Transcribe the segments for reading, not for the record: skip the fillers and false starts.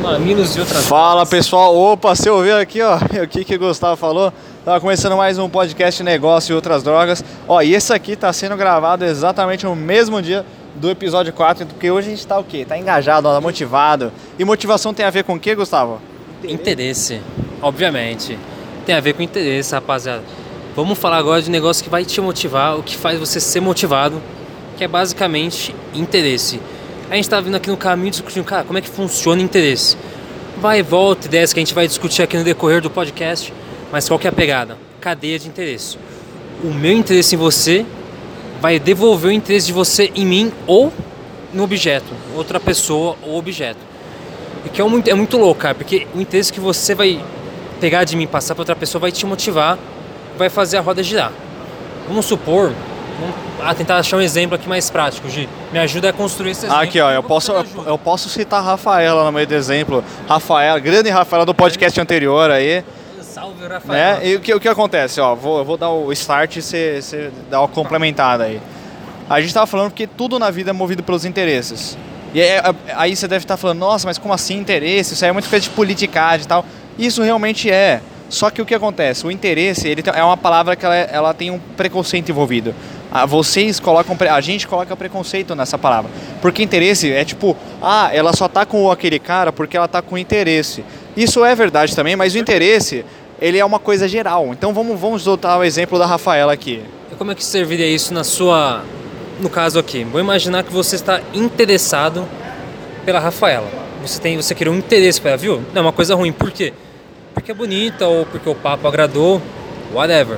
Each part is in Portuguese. Mamilos e Outras Drogas. Fala pessoal, opa, você ouviu aqui ó, o que o Gustavo falou? Tava começando mais um podcast Negócio e Outras Drogas. Ó, e esse aqui tá sendo gravado exatamente no mesmo dia do episódio 4, porque hoje a gente tá o quê? Tá engajado, ó, motivado. E motivação tem a ver com o quê, Gustavo? Interesse, obviamente. Tem a ver com interesse, rapaziada. Vamos falar agora de negócio que vai te motivar, o que faz você ser motivado, que é basicamente interesse. A gente tá vindo aqui no caminho discutindo, cara, como é que funciona interesse. Vai e volta, ideias que a gente vai discutir aqui no decorrer do podcast, mas qual que é a pegada? Cadeia de interesse. O meu interesse em você vai devolver o interesse de você em mim ou no objeto, outra pessoa ou objeto. E que é muito louco, cara, porque o interesse que você vai pegar de mim e passar para outra pessoa vai te motivar, vai fazer a roda girar. Vamos supor... Vamos tentar achar um exemplo aqui mais prático, Gi. Me ajuda a construir esse exemplo. Aqui, ó, eu posso citar a Rafaela no meio do exemplo. Rafaela, grande Rafaela do podcast anterior aí. Salve, Rafaela. Né? E o que acontece? Ó, eu vou dar o start e você dá uma complementada aí. A gente tava falando que tudo na vida é movido pelos interesses. E aí você deve estar falando, nossa, mas como assim interesse? Isso aí é muita coisa de politicagem e tal. Isso realmente é. Só que o que acontece? O interesse, ele é uma palavra que ela tem um preconceito envolvido. A gente coloca preconceito nessa palavra. Porque interesse é tipo, ela só tá com aquele cara porque ela tá com interesse. Isso é verdade também, mas o interesse, ele é uma coisa geral. Então vamos adotar o exemplo da Rafaela aqui. E como é que serviria isso no caso aqui? Vou imaginar que você está interessado pela Rafaela. Você criou um interesse pra ela, viu? Não, é uma coisa ruim. Por quê? Porque é bonita ou porque o papo agradou, whatever.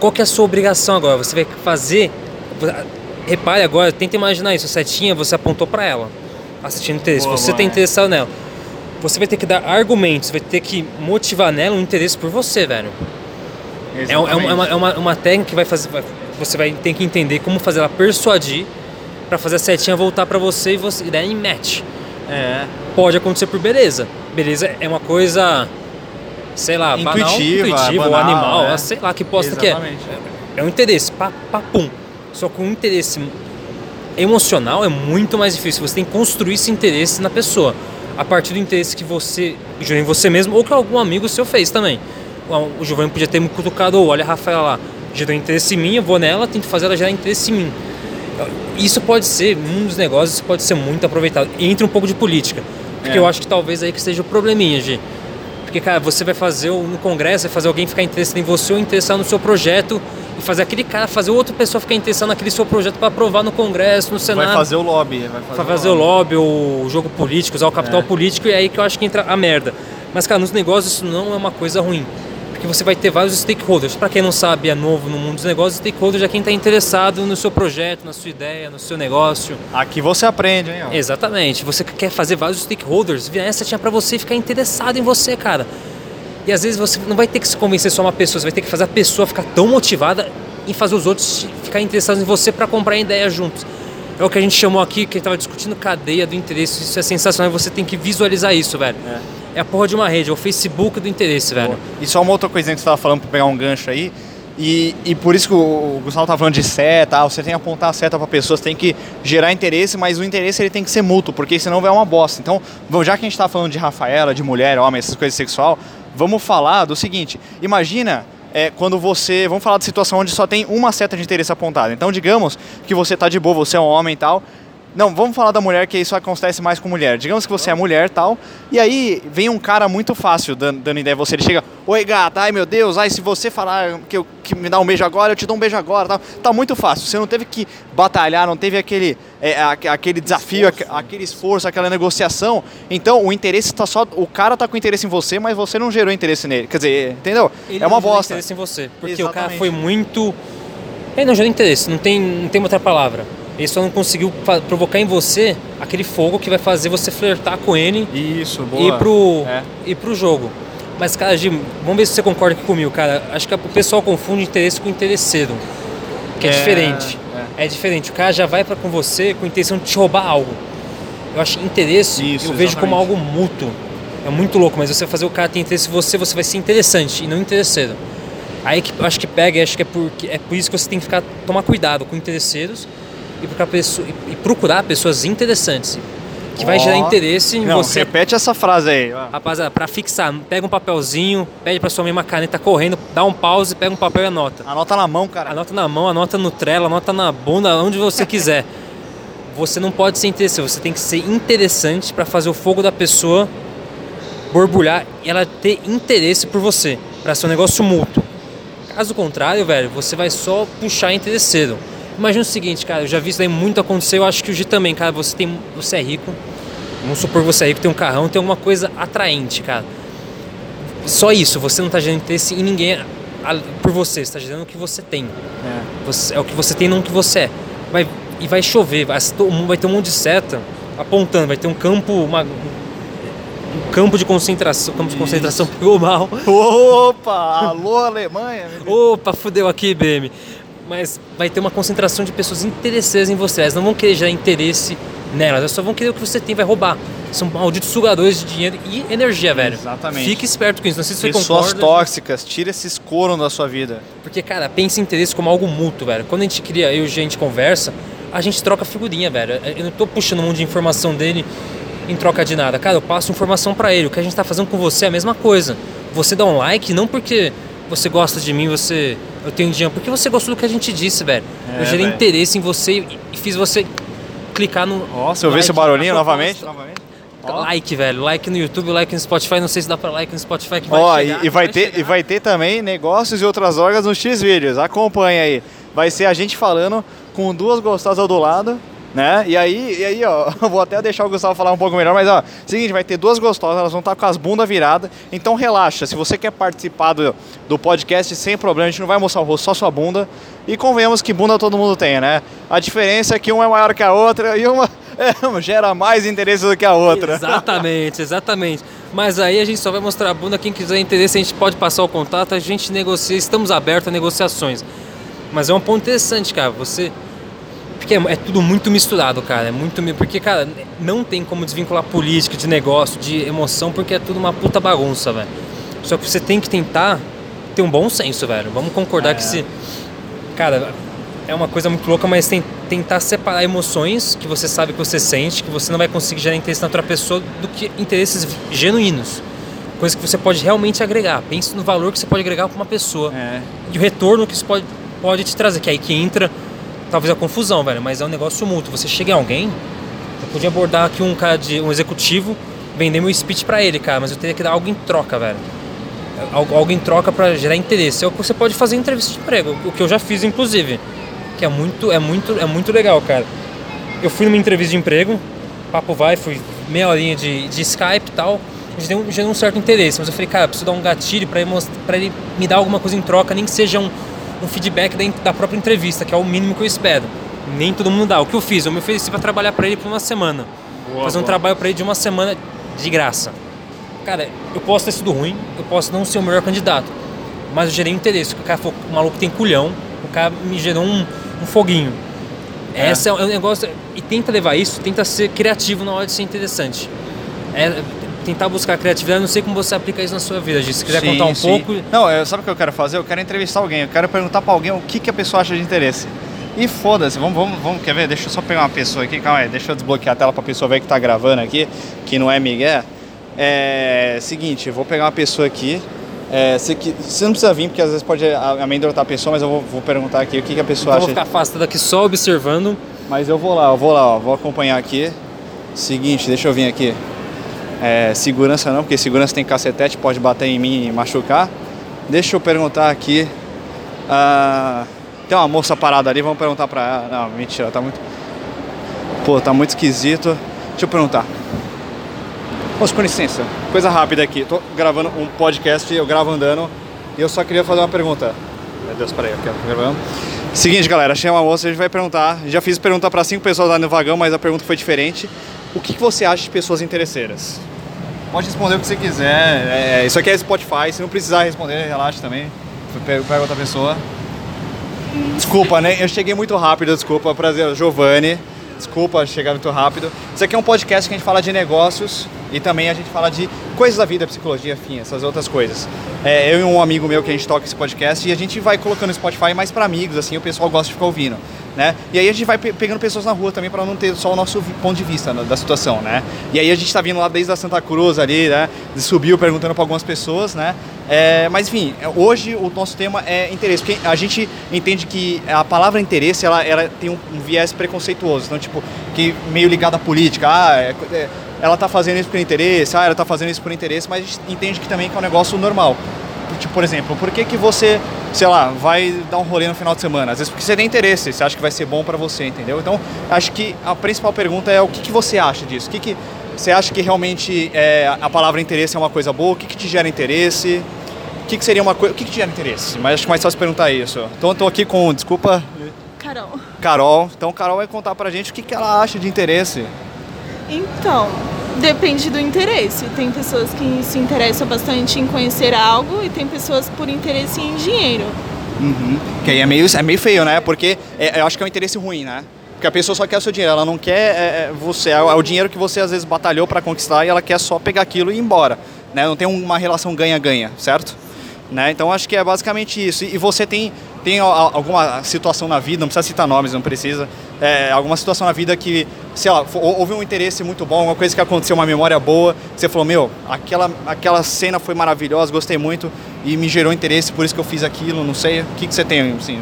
Qual que é a sua obrigação agora? Você vai fazer... Repare agora, tenta imaginar isso. A setinha você apontou para ela. Assistindo interesse. Boa, você tá interessado nela. Você vai ter que dar argumentos. Vai ter que motivar nela um interesse por você, velho. É uma técnica que vai fazer... Você vai ter que entender como fazer ela persuadir para fazer a setinha voltar para você e dar em match. É. Pode acontecer por beleza. Beleza é uma coisa... sei lá, intuitiva, banal, animal, né? Sei lá que posta que é. É um interesse, pum. Só que um interesse emocional é muito mais difícil. Você tem que construir esse interesse na pessoa, a partir do interesse que você gerou em você mesmo ou que algum amigo seu fez também. O Giovanni podia ter me cutucado, olha a Rafaela lá, gerou interesse em mim, eu vou nela, tento fazer ela gerar interesse em mim. Isso pode ser, um dos negócios pode ser muito aproveitado. Entra um pouco de política, porque eu acho que talvez aí que seja o probleminha, Gi. Porque, cara, você vai fazer no congresso, vai fazer alguém ficar interessado em você ou interessado no seu projeto e fazer aquele cara, fazer outra pessoa ficar interessada naquele seu projeto para aprovar no congresso, no Senado. Vai fazer o lobby. Vai fazer o lobby, o jogo político, usar o capital político, e aí que eu acho que entra a merda. Mas, cara, nos negócios isso não é uma coisa ruim, porque você vai ter vários stakeholders. Para quem não sabe, é novo no mundo dos negócios, stakeholders é quem está interessado no seu projeto, na sua ideia, no seu negócio. Aqui você aprende, hein? Ó. Exatamente. Você quer fazer vários stakeholders, virar essa tinha para você ficar interessado em você, cara. E às vezes você não vai ter que se convencer só uma pessoa, você vai ter que fazer a pessoa ficar tão motivada em fazer os outros ficar interessados em você para comprar a ideia juntos. É o que a gente chamou aqui, que a gente estava discutindo cadeia do interesse. Isso é sensacional, você tem que visualizar isso, velho. É a porra de uma rede, é o Facebook do interesse, velho. E só uma outra coisinha que você estava falando para pegar um gancho aí, e por isso que o Gustavo estava falando de seta, você tem que apontar a seta para pessoas, tem que gerar interesse, mas o interesse ele tem que ser mútuo, porque senão vai uma bosta. Então, já que a gente está falando de Rafaela, de mulher, homem, essas coisas sexual, vamos falar do seguinte, imagina... quando você... Vamos falar de situação onde só tem uma seta de interesse apontada. Então, digamos que você tá de boa, você é um homem e tal. Não, vamos falar da mulher, que isso acontece mais com mulher. Digamos que você é mulher e tal. E aí, vem um cara muito fácil dando ideia a você. Ele chega... Oi, gata. Ai, meu Deus. Ai, se você falar que me dá um beijo agora, eu te dou um beijo agora. Tal. Tá muito fácil. Você não teve que batalhar, não teve aquele desafio, aquele esforço, aquela negociação. Então, o interesse está só... O cara tá com interesse em você, mas você não gerou interesse nele. Quer dizer, entendeu? Ele é uma bosta. Ele não gerou interesse em você. Porque exatamente. O cara foi muito... Ele não gerou interesse. Não tem outra palavra. Ele só não conseguiu provocar em você aquele fogo que vai fazer você flertar com ele. Isso, boa. E pro jogo. Mas, cara, Jim, vamos ver se você concorda comigo, cara. Acho que o pessoal confunde interesse com interesseiro, que é diferente. É diferente. O cara já vai com você com a intenção de te roubar algo. Eu acho que interesse, isso, eu vejo como algo mútuo. É muito louco, mas você fazer o cara ter interesse em você, você vai ser interessante e não interesseiro. Aí que eu acho que pega, acho que é por isso que você tem que tomar cuidado com interesseiros. E procurar pessoas interessantes. que vai gerar interesse em você. Repete essa frase aí. Rapaziada, pra fixar, pega um papelzinho, pede pra sua mãe uma caneta correndo, dá um pause, pega um papel e anota. Anota na mão, cara. Anota na mão, anota no trelo, anota na bunda, onde você quiser. Você não pode ser interessante, você tem que ser interessante pra fazer o fogo da pessoa borbulhar e ela ter interesse por você, pra ser um negócio mútuo. Caso contrário, velho, você vai só puxar interesseiro. Imagina o seguinte, cara, eu já vi isso daí muito acontecer, eu acho que o G também, cara, você é rico, vamos supor que você é rico, tem um carrão, tem alguma coisa atraente, cara. Só isso, você não tá gerando interesse em ninguém por você, você tá gerando o que você tem. É o que você tem, não o que você é. E vai chover, vai ter um monte de seta apontando, vai ter um campo, um campo de concentração pegou mal. Opa, alô Alemanha. Opa, fudeu aqui, BM. Mas vai ter uma concentração de pessoas interessadas em você. Elas não vão querer gerar interesse nelas. Elas só vão querer o que você tem, vai roubar. São malditos sugadores de dinheiro e energia, velho. Exatamente. Fique esperto com isso. Não sei se você concorda. Pessoas tóxicas. Tira esses coros da sua vida. Porque, cara, pensa em interesse como algo mútuo, velho. Quando a gente cria, eu e a gente conversa, a gente troca figurinha, velho. Eu não tô puxando um monte de informação dele em troca de nada. Cara, eu passo informação pra ele. O que a gente tá fazendo com você é a mesma coisa. Você dá um like, não porque você gosta de mim, eu tenho dinheiro. Porque você gostou do que a gente disse, velho. Eu gerei interesse em você e fiz você clicar no... Nossa, eu like, vi esse barulhinho novamente. Like, velho. Like no YouTube, like no Spotify. Não sei se dá pra like no Spotify que vai chegar. E vai ter também Negócios e Outras Drogas no X Videos. Acompanha aí. Vai ser a gente falando com duas gostosas do lado, né? E aí, ó, vou até deixar o Gustavo falar um pouco melhor, mas ó, seguinte, vai ter duas gostosas, elas vão estar com as bundas viradas, então relaxa, se você quer participar do podcast, sem problema, a gente não vai mostrar o rosto, só sua bunda, e convenhamos que bunda todo mundo tem, né? A diferença é que uma é maior que a outra e uma gera mais interesse do que a outra. Exatamente. Mas aí a gente só vai mostrar a bunda, quem quiser interesse, a gente pode passar o contato, a gente negocia, estamos abertos a negociações. Mas é um ponto interessante, cara, você... Porque é tudo muito misturado, cara. Porque, cara, não tem como desvincular política, de negócio, de emoção, porque é tudo uma puta bagunça, velho. Só que você tem que tentar ter um bom senso, velho. Vamos concordar que se... Cara, é uma coisa muito louca, mas tentar separar emoções que você sabe que você sente, que você não vai conseguir gerar interesse na outra pessoa, do que interesses genuínos. Coisas que você pode realmente agregar. Pense no valor que você pode agregar pra uma pessoa. E o retorno que isso pode te trazer, que é aí que entra... Talvez a confusão, velho, mas é um negócio mútuo. Você chega em alguém, eu podia abordar aqui um cara de um executivo, vender meu speech pra ele, cara, mas eu teria que dar algo em troca, velho. Algo em troca pra gerar interesse. É o que você pode fazer em entrevista de emprego, o que eu já fiz, inclusive. Que é muito legal, cara. Eu fui numa entrevista de emprego, papo vai, fui meia horinha de Skype e tal. Gerou um certo interesse, mas eu falei, cara, eu preciso dar um gatilho pra ele me dar alguma coisa em troca, nem que seja um feedback da própria entrevista, que é o mínimo que eu espero. Nem todo mundo dá. O que eu fiz? Eu me ofereci para trabalhar para ele por uma semana. Fazer um trabalho para ele de uma semana de graça. Cara, eu posso ter sido ruim, eu posso não ser o melhor candidato, mas eu gerei um interesse. O cara falou, o maluco tem culhão, o cara me gerou um foguinho. Esse é um negócio... E tenta levar isso, tenta ser criativo na hora de ser interessante. Tentar buscar criatividade, não sei como você aplica isso na sua vida, Gi. Se quiser contar um pouco... Não, sabe o que eu quero fazer? Eu quero entrevistar alguém, eu quero perguntar pra alguém o que a pessoa acha de interesse. E foda-se, vamos, quer ver? Deixa eu só pegar uma pessoa aqui, calma aí, deixa eu desbloquear a tela pra pessoa ver que tá gravando aqui, que não é migué. Seguinte, eu vou pegar uma pessoa aqui, você não precisa vir, porque às vezes pode amedrontar a pessoa, mas eu vou perguntar aqui o que a pessoa acha. Eu vou ficar afastada aqui só observando. Mas eu vou lá, ó, vou acompanhar aqui. Seguinte, deixa eu vir aqui. Segurança não, porque segurança tem cacetete, pode bater em mim e machucar. Deixa eu perguntar aqui. Tem uma moça parada ali, vamos perguntar pra ela. Não, mentira, tá muito esquisito. Deixa eu perguntar. Moço, com licença, coisa rápida aqui. Tô gravando um podcast, eu gravo andando. E eu só queria fazer uma pergunta. Meu Deus, peraí, aqui eu tô gravando. Seguinte, galera, achei uma moça, a gente vai perguntar. Já fiz pergunta pra 5 pessoas lá no vagão, mas a pergunta foi diferente. O que você acha de pessoas interesseiras? Pode responder o que você quiser. Isso aqui é Spotify. Se não precisar responder, relaxa também. Pega outra pessoa. Desculpa, né? Eu cheguei muito rápido, desculpa. Prazer, Giovanni. Desculpa chegar muito rápido. Isso aqui é um podcast que a gente fala de negócios e também a gente fala de coisas da vida, psicologia, enfim, essas outras coisas. Eu e um amigo meu que a gente toca esse podcast e a gente vai colocando no Spotify mais para amigos, assim, o pessoal gosta de ficar ouvindo. né? E aí a gente vai pegando pessoas na rua também para não ter só o nosso ponto de vista da situação, né? E aí a gente está vindo lá desde a Santa Cruz ali, né? Subiu perguntando para algumas pessoas, né? Mas enfim, hoje o nosso tema é interesse, porque a gente entende que a palavra interesse ela tem um viés preconceituoso, então tipo, que meio ligado à política, ela está fazendo isso por interesse, ela está fazendo isso por interesse, mas a gente entende que também que é um negócio normal. Tipo, por exemplo, por que você, sei lá, vai dar um rolê no final de semana? Às vezes porque você tem interesse, você acha que vai ser bom pra você, entendeu? Então, acho que a principal pergunta é o que você acha disso? O que você acha que realmente a palavra interesse é uma coisa boa? O que te gera interesse? O que seria uma coisa... O que te gera interesse? Mas acho que mais fácil perguntar isso. Então, eu tô aqui com... Desculpa. Carol. Então, Carol vai contar pra gente o que ela acha de interesse. Então... Depende do interesse. Tem pessoas que se interessam bastante em conhecer algo e tem pessoas por interesse em dinheiro. Uhum. Que aí é meio feio, né? Porque eu acho que é um interesse ruim, né? Porque a pessoa só quer o seu dinheiro, ela não quer você. É o dinheiro que você às vezes batalhou para conquistar e ela quer só pegar aquilo e ir embora, né? Não tem uma relação ganha-ganha, certo? Né? Então acho que é basicamente isso. E você tem alguma situação na vida, não precisa citar nomes, não precisa, alguma situação na vida que, sei lá, houve um interesse muito bom, alguma coisa que aconteceu, uma memória boa, você falou, meu, aquela cena foi maravilhosa, gostei muito e me gerou interesse, por isso que eu fiz aquilo, não sei. O que você tem, assim?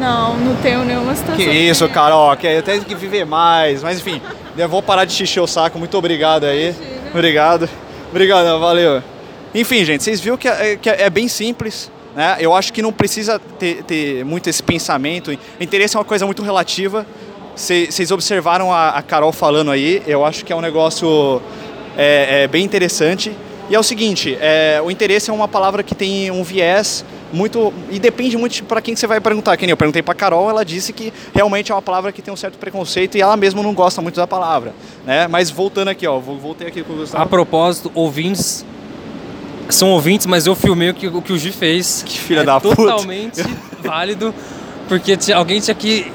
Não tenho nenhuma situação. Que isso, Carol, eu tenho que viver mais, mas enfim, eu vou parar de xixi o saco, muito obrigado aí. Imagina. Obrigado, valeu. Enfim, gente, vocês viram que é bem simples, né? Eu acho que não precisa ter muito esse pensamento. Interesse é uma coisa muito relativa. Vocês observaram a Carol falando aí, eu acho que é um negócio bem interessante. E é o seguinte, o interesse é uma palavra que tem um viés muito... E depende muito para quem que você vai perguntar. Que nem eu perguntei para a Carol, ela disse que realmente é uma palavra que tem um certo preconceito e ela mesma não gosta muito da palavra, né? Mas voltando aqui, voltei aqui com o Gustavo. A propósito, ouvintes... São ouvintes, mas eu filmei o que o Gi fez. Que filha da puta. Totalmente válido, porque alguém tinha que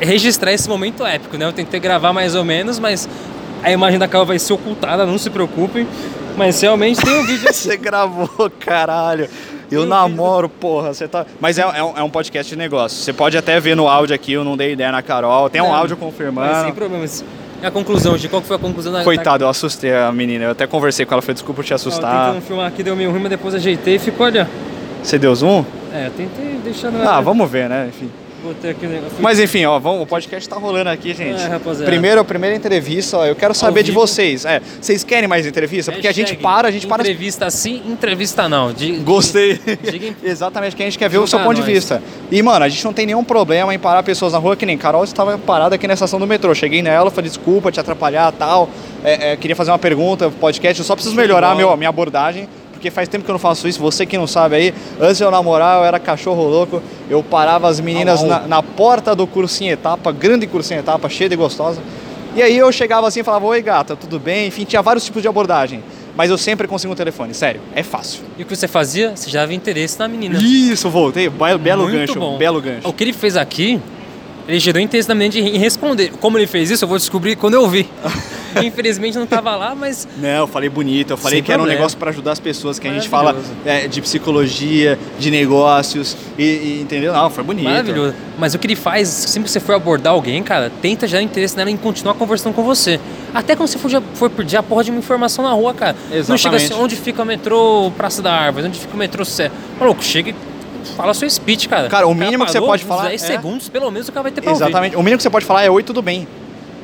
registrar esse momento épico, né? Eu tentei gravar mais ou menos, mas a imagem da Carol vai ser ocultada, não se preocupem. Mas realmente tem um vídeo aqui. Você gravou, caralho. Eu namoro, porra. Você tá... Mas é um podcast de negócio. Você pode até ver no áudio aqui, eu não dei ideia na Carol. Tem um áudio confirmando. Mas sem problemas. A conclusão, Gi, qual que foi a conclusão da... Coitado, eu assustei a menina, eu até conversei com ela, falei, desculpa te assustar. Tentando filmar aqui, deu meio ruim, mas depois ajeitei e ficou ali, ó. Você deu zoom? Eu tentei deixar... No... vamos ver, né, enfim. Botei aqui o negócio. Mas enfim, o podcast tá rolando aqui, gente. Rapaziada. Primeira entrevista, eu quero saber de vocês. Vocês querem mais entrevista? Porque a gente para... Entrevista sim, entrevista não. Gostei. Exatamente, que a gente quer ver o seu ponto de vista. E, mano, a gente não tem nenhum problema em parar pessoas na rua, que nem Carol estava parada aqui na estação do metrô. Cheguei nela, falei, desculpa te atrapalhar, tal. Queria fazer uma pergunta, podcast, eu só preciso melhorar minha abordagem. Porque faz tempo que eu não faço isso, você que não sabe aí, antes de eu namorar, eu era cachorro louco, eu parava as meninas na porta do cursinho Etapa, grande cursinho Etapa, cheia de gostosa, e aí eu chegava assim e falava, oi gata, tudo bem? Enfim, tinha vários tipos de abordagem, mas eu sempre consigo um telefone, sério, é fácil. E o que você fazia? Você já havia interesse na menina. Isso, voltei, belo gancho. O que ele fez aqui, ele gerou interesse na menina em responder. Como ele fez isso, eu vou descobrir quando eu vi. Infelizmente não estava lá, mas... Não, eu falei bonito, eu falei sem que problema. Era um negócio para ajudar as pessoas, que a gente fala de psicologia, de negócios, e entendeu? Não, foi bonito. Maravilhoso. Mas o que ele faz, sempre que você for abordar alguém, cara, tenta gerar interesse nela em continuar conversando com você. Até quando você for pedir a porra de uma informação na rua, cara. Exatamente. Não chega assim, onde fica o metrô Praça da Árvore, onde fica o metrô Sé. Maluco, chega e... Fala seu speech, cara. Cara, o mínimo que você pode falar... 10 segundos, pelo menos, o cara vai ter pra ouvir. Exatamente. O mínimo que você pode falar é oi, tudo bem.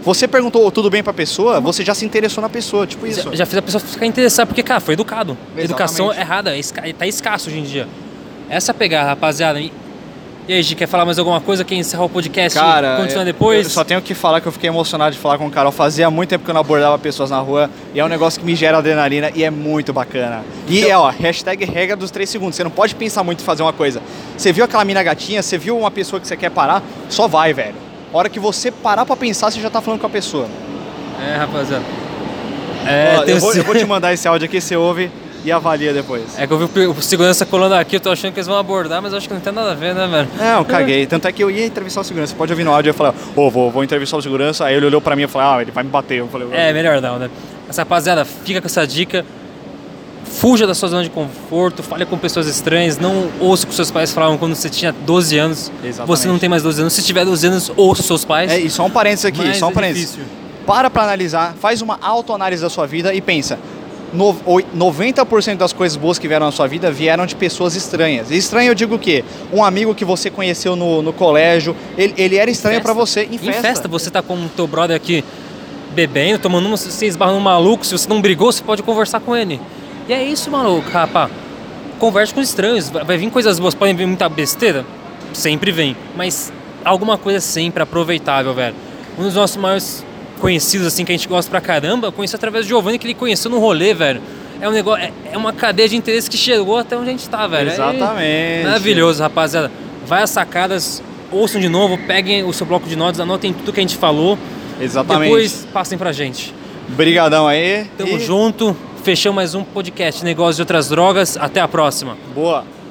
Você perguntou tudo bem pra pessoa, você já se interessou na pessoa, tipo isso. Já fez a pessoa ficar interessada, porque, cara, foi educado. Exatamente. Educação errada, tá escasso hoje em dia. Essa é a pegada, rapaziada. E aí, Gi, quer falar mais alguma coisa? Quem encerrar o podcast, cara, continua depois? Eu só tenho que falar que eu fiquei emocionado de falar com o Carol. Fazia muito tempo que eu não abordava pessoas na rua. E é um negócio que me gera adrenalina e é muito bacana. E então... hashtag regra dos 3 segundos. Você não pode pensar muito em fazer uma coisa. Você viu aquela mina gatinha, você viu uma pessoa que você quer parar, só vai, velho. A hora que você parar pra pensar, você já tá falando com a pessoa. Rapaziada. Eu vou te mandar esse áudio aqui, você ouve... E avalia depois. É que eu vi o segurança colando aqui, eu tô achando que eles vão abordar, mas eu acho que não tem nada a ver, né, velho? Não, caguei. Tanto é que eu ia entrevistar o segurança. Pode ouvir no áudio e falar, vou entrevistar o segurança. Aí ele olhou pra mim e falou, ele vai me bater. Eu falei, melhor não, né? Mas, rapaziada, fica com essa dica. Fuja da sua zona de conforto, fale com pessoas estranhas, não ouça o que seus pais falavam quando você tinha 12 anos. Exatamente. Você não tem mais 12 anos. Se tiver 12 anos, ouça seus pais. É, e só um parênteses aqui, mas só um parênteses. Difícil. Para pra analisar, faz uma autoanálise da sua vida e pensa. 90% das coisas boas que vieram na sua vida vieram de pessoas estranhas. Estranho eu digo o quê? Um amigo que você conheceu no colégio, ele era estranho pra você em festa. Em festa você tá com o teu brother aqui bebendo, tomando uma, você esbarra num maluco, se você não brigou, você pode conversar com ele. E é isso, maluco, rapaz. Converse com estranhos, vai vir coisas boas, podem vir muita besteira, sempre vem. Mas alguma coisa sempre aproveitável, velho. Um dos nossos maiores conhecidos, assim, que a gente gosta pra caramba, eu conheci através do Giovanni, que ele conheceu no rolê, velho. É um negócio, é uma cadeia de interesse que chegou até onde a gente tá, velho. Exatamente. É maravilhoso, rapaziada. Vai às sacadas, ouçam de novo, peguem o seu bloco de notas, anotem tudo que a gente falou. Exatamente. Depois passem pra gente. Obrigadão aí. Tamo junto. Fechamos mais um podcast Negócio de Outras Drogas. Até a próxima. Boa.